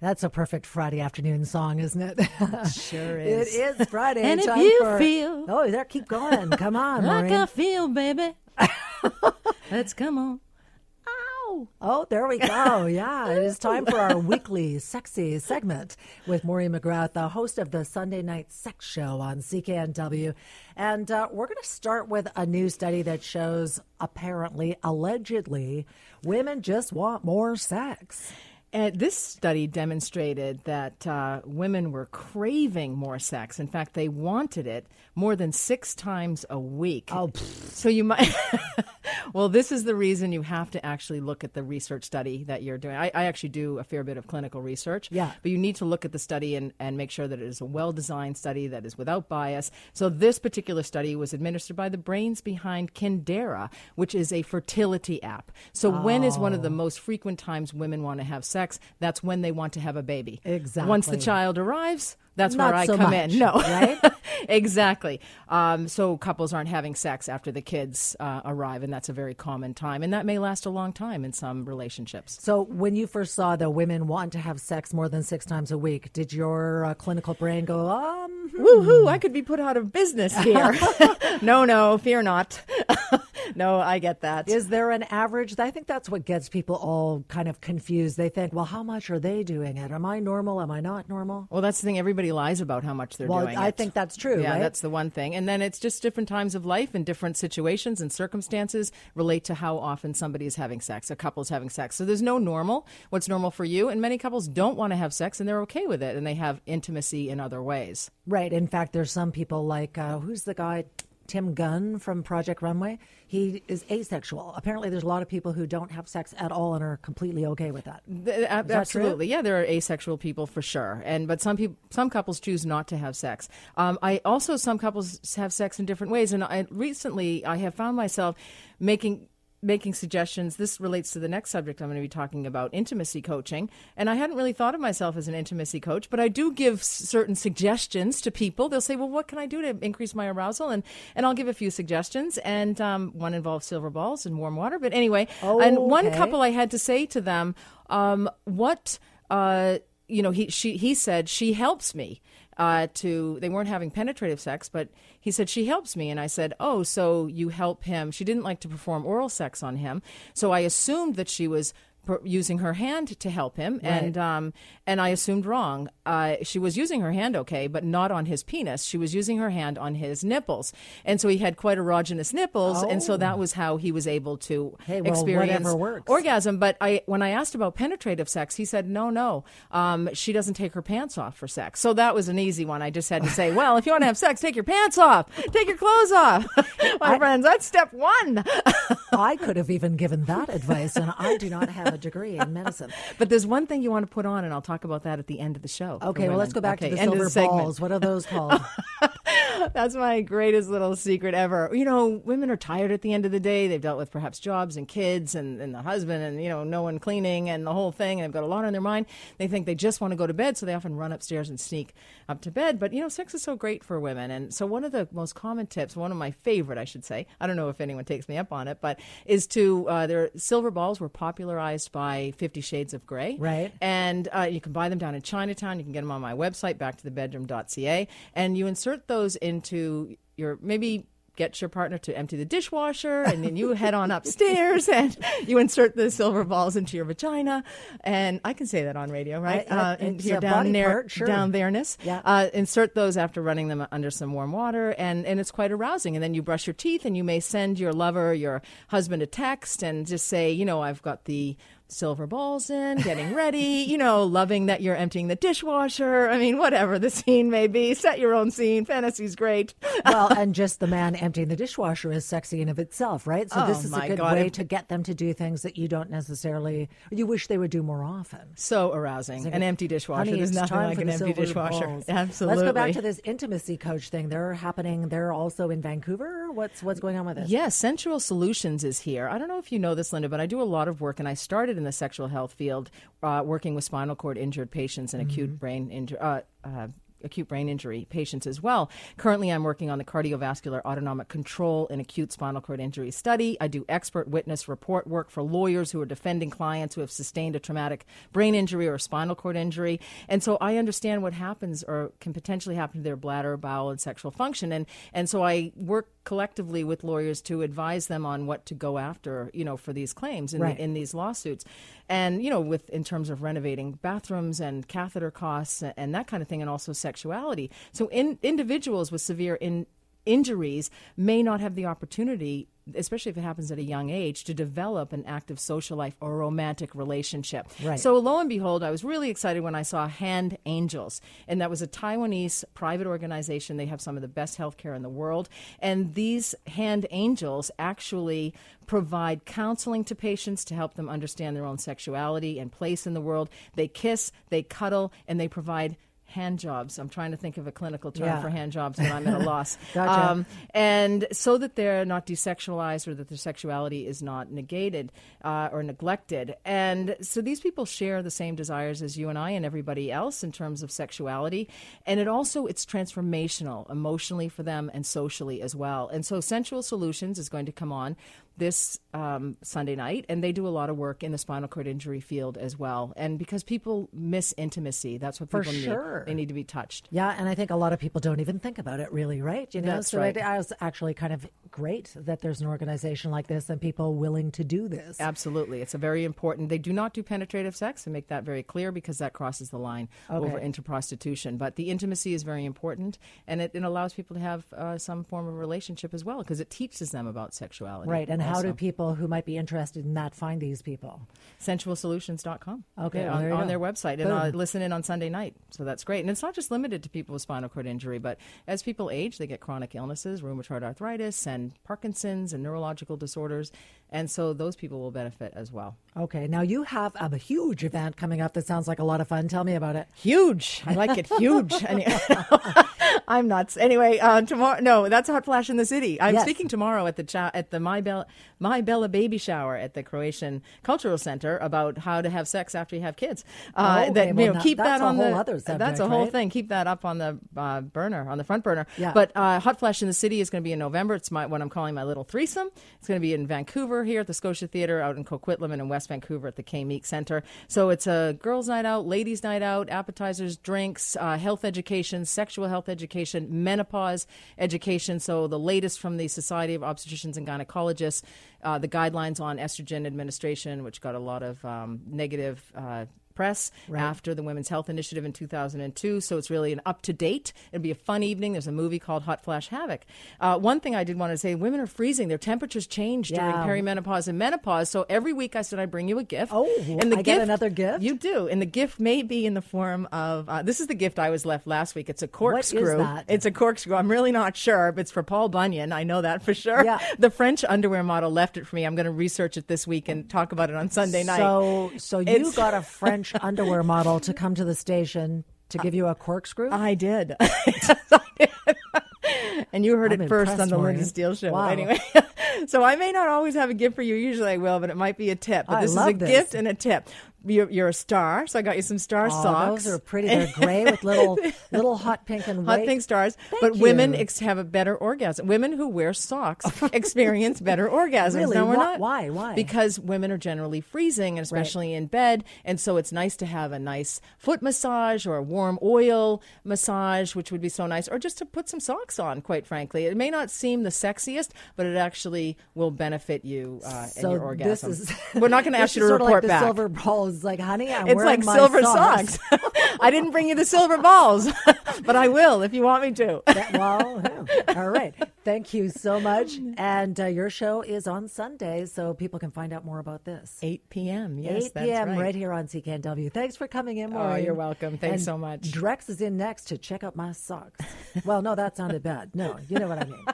That's a perfect Friday afternoon song, isn't it? It sure is. It is Friday. And if you feel. Oh, there, keep going. Come on, Maureen. Like I feel, baby. Let's come on. Oh, there we go. Yeah, it is time for our weekly sexy segment with Maureen McGrath, the host of the Sunday Night Sex Show on CKNW. And we're going to start with a new study that shows, allegedly, women just want more sex. And this study demonstrated that women were craving more sex. In fact, they wanted it more than 6 times a week. Oh, so you might. Well, this is the reason you have to actually look at the research study that you're doing. I actually do a fair bit of clinical research. Yeah. But you need to look at the study and make sure that it is a well-designed study that is without bias. So this particular study was administered by the brains behind Kindera, which is a fertility app. So when is one of the most frequent times women want to have sex? That's when they want to have a baby. Exactly. Once the child arrives, that's not where I so come much, in. No. Right? Exactly. So couples aren't having sex after the kids arrive, and that's a very common time. And that may last a long time in some relationships. So when you first saw the women want to have sex more than 6 times a week, did your clinical brain go, woohoo, I could be put out of business here. No, fear not. No, I get that. Is there an average? I think that's what gets people all kind of confused. They think, well, how much are they doing it? Am I normal? Am I not normal? Well, that's the thing. Everybody lies about how much they're doing it. Well, I think that's true, yeah, right? That's the one thing. And then it's just different times of life and different situations and circumstances relate to how often somebody is having sex, a couple's having sex. So there's no normal. What's normal for you? And many couples don't want to have sex, and they're okay with it, and they have intimacy in other ways. Right. In fact, there's some people like, who's the guy? Tim Gunn from Project Runway, he is asexual. Apparently, there's a lot of people who don't have sex at all and are completely okay with that. Absolutely, true? Yeah, there are asexual people for sure. But some couples choose not to have sex. Some couples have sex in different ways. And recently, I have found myself making suggestions. This relates to the next subject I'm going to be talking about, intimacy coaching. And I hadn't really thought of myself as an intimacy coach, but I do give certain suggestions to people. They'll say, well, what can I do to increase my arousal? And I'll give a few suggestions. And one involves silver balls and warm water. But anyway, one couple I had to say to them, he said, she helps me. They weren't having penetrative sex, but he said, she helps me. And I said, oh, so you help him. She didn't like to perform oral sex on him. So I assumed that she was using her hand to help him. Right. And I assumed wrong. She was using her hand, okay, but not on his penis. She was using her hand on his nipples. And so he had quite erogenous nipples. Oh. And so that was how he was able to experience orgasm. But when I asked about penetrative sex, he said, no, she doesn't take her pants off for sex. So that was an easy one. I just had to say, well, if you want to have sex, take your pants off. Take your clothes off. My friends, that's step one. I could have even given that advice, and I do not have a degree in medicine. But there's one thing you want to put on, and I'll talk about that at the end of the show. Okay, well, let's go back to the silver balls. What are those called? That's my greatest little secret ever. You know, women are tired at the end of the day. They've dealt with perhaps jobs and kids and the husband and, no one cleaning and the whole thing. And they've got a lot on their mind. They think they just want to go to bed, so they often run upstairs and sneak up to bed. But, sex is so great for women. And so one of the most common tips, one of my favorite, I should say, I don't know if anyone takes me up on it, but is to, their silver balls were popularized by 50 Shades of Grey. Right. And you can buy them down in Chinatown. You can get them on my website, back to the bedroom.ca. And you insert those into your, maybe get your partner to empty the dishwasher, and then you head on upstairs and you insert the silver balls into your vagina. And I can say that on radio, right? Into your down there, sure. Down there-ness. Yeah. Insert those after running them under some warm water, and it's quite arousing. And then you brush your teeth, and you may send your lover, your husband, a text and just say, I've got the silver balls in, getting ready, loving that you're emptying the dishwasher. I mean, whatever the scene may be, set your own scene. Fantasy's great. Well, and just the man emptying the dishwasher is sexy in of itself, right? So this is a good way to get them to do things that you don't necessarily, you wish they would do more often. So arousing. An empty dishwasher. Honey, there's nothing like an empty dishwasher. Balls. Absolutely. Let's go back to this intimacy coach thing. They're also in Vancouver. What's going on with this? Yes, Sensual Solutions is here. I don't know if you know this, Linda, but I do a lot of work, and I started in the sexual health field, working with spinal cord injured patients and acute brain injury. acute brain injury patients as well. Currently, I'm working on the cardiovascular autonomic control in acute spinal cord injury study. I do expert witness report work for lawyers who are defending clients who have sustained a traumatic brain injury or spinal cord injury. And so I understand what happens or can potentially happen to their bladder, bowel, and sexual function. And so I work collectively with lawyers to advise them on what to go after, you know, for these claims in, in these lawsuits. And, you know, with in terms of renovating bathrooms and catheter costs and that kind of thing, and also sexuality. So individuals with severe injuries may not have the opportunity, especially if it happens at a young age, to develop an active social life or romantic relationship. Right. So lo and behold, I was really excited when I saw Hand Angels, and that was a Taiwanese private organization. They have some of the best healthcare in the world, and these Hand Angels actually provide counseling to patients to help them understand their own sexuality and place in the world. They kiss, they cuddle, and they provide hand jobs. I'm trying to think of a clinical term for hand jobs, and I'm at a loss. Gotcha. And so that they're not desexualized or that their sexuality is not negated or neglected. And so these people share the same desires as you and I and everybody else in terms of sexuality. And it also, it's transformational emotionally for them and socially as well. And so Sensual Solutions is going to come on this Sunday night, and they do a lot of work in the spinal cord injury field as well. And because people miss intimacy, that's what people need. They need to be touched. Yeah, and I think a lot of people don't even think about it really, right? You know, that's so right. It is actually kind of great that there's an organization like this and people willing to do this. Absolutely. It's a very important. They do not do penetrative sex, and make that very clear, because that crosses the line over into prostitution. But the intimacy is very important, and it allows people to have some form of relationship as well, because it teaches them about sexuality. Right, and how do people who might be interested in that find these people? SensualSolutions.com. Okay. Yeah, on their website. And listen in on Sunday night. So that's great. And it's not just limited to people with spinal cord injury, but as people age, they get chronic illnesses, rheumatoid arthritis, and Parkinson's, and neurological disorders. And so those people will benefit as well. Okay. Now you have a huge event coming up that sounds like a lot of fun. Tell me about it. Huge. I like it. Huge. I'm nuts. Anyway, tomorrow. No, that's Hot Flash in the City. I'm speaking tomorrow at the My Bella Baby Shower at the Croatian Cultural Center about how to have sex after you have kids. That's a whole thing. Keep that up on the front burner. Yeah. But Hot Flash in the City is going to be in November. It's what I'm calling my little threesome. It's going to be in Vancouver here at the Scotia Theater, out in Coquitlam, and in West Vancouver at the K-Meek Center. So it's a girls' night out, ladies' night out, appetizers, drinks, health education, sexual health education, menopause education. So the latest from the Society of Obstetricians and Gynecologists, the guidelines on estrogen administration, which got a lot of negative press after the Women's Health Initiative in 2002. So it's really an up-to-date. It'll be a fun evening. There's a movie called Hot Flash Havoc. One thing I did want to say, women are freezing. Their temperatures change during perimenopause and menopause. So every week I said I bring you a gift. Oh, and get another gift? You do. And the gift may be in the form of, this is the gift I was left last week. It's a corkscrew. What is that? It's a corkscrew. I'm really not sure, but it's for Paul Bunyan. I know that for sure. Yeah. The French underwear model left it for me. I'm going to research it this week and talk about it on Sunday night. So you got a French underwear model to come to the station to give you a corkscrew? I did. And you heard it first on the Linda Steel Show. Wow. Anyway, so I may not always have a gift for you. Usually I will, but it might be a tip. But this is a gift and a tip. You're a star, so I got you some star socks. Those are pretty. They're gray with little hot pink and white. Hot pink stars. Thank you. Women have a better orgasm. Women who wear socks experience better orgasms. Really? No, we're not. Why? Because women are generally freezing, and especially in bed, and so it's nice to have a nice foot massage or a warm oil massage, which would be so nice, or just to put some socks on, quite frankly. It may not seem the sexiest, but it actually will benefit you in your orgasm. We're not going to ask you to report like back. Silver balls. It's like, honey, I'm wearing my silver socks. I didn't bring you the silver balls, but I will if you want me to. All right. Thank you so much. And your show is on Sunday, so people can find out more about this. 8 p.m. Yes, 8 p.m. Right here on CKNW. Thanks for coming in, Maureen. Oh, you're welcome. Thanks so much. Drex is in next to check out my socks. Well, no, that sounded bad. No, you know what I mean.